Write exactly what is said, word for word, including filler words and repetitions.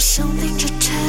There's something to tell.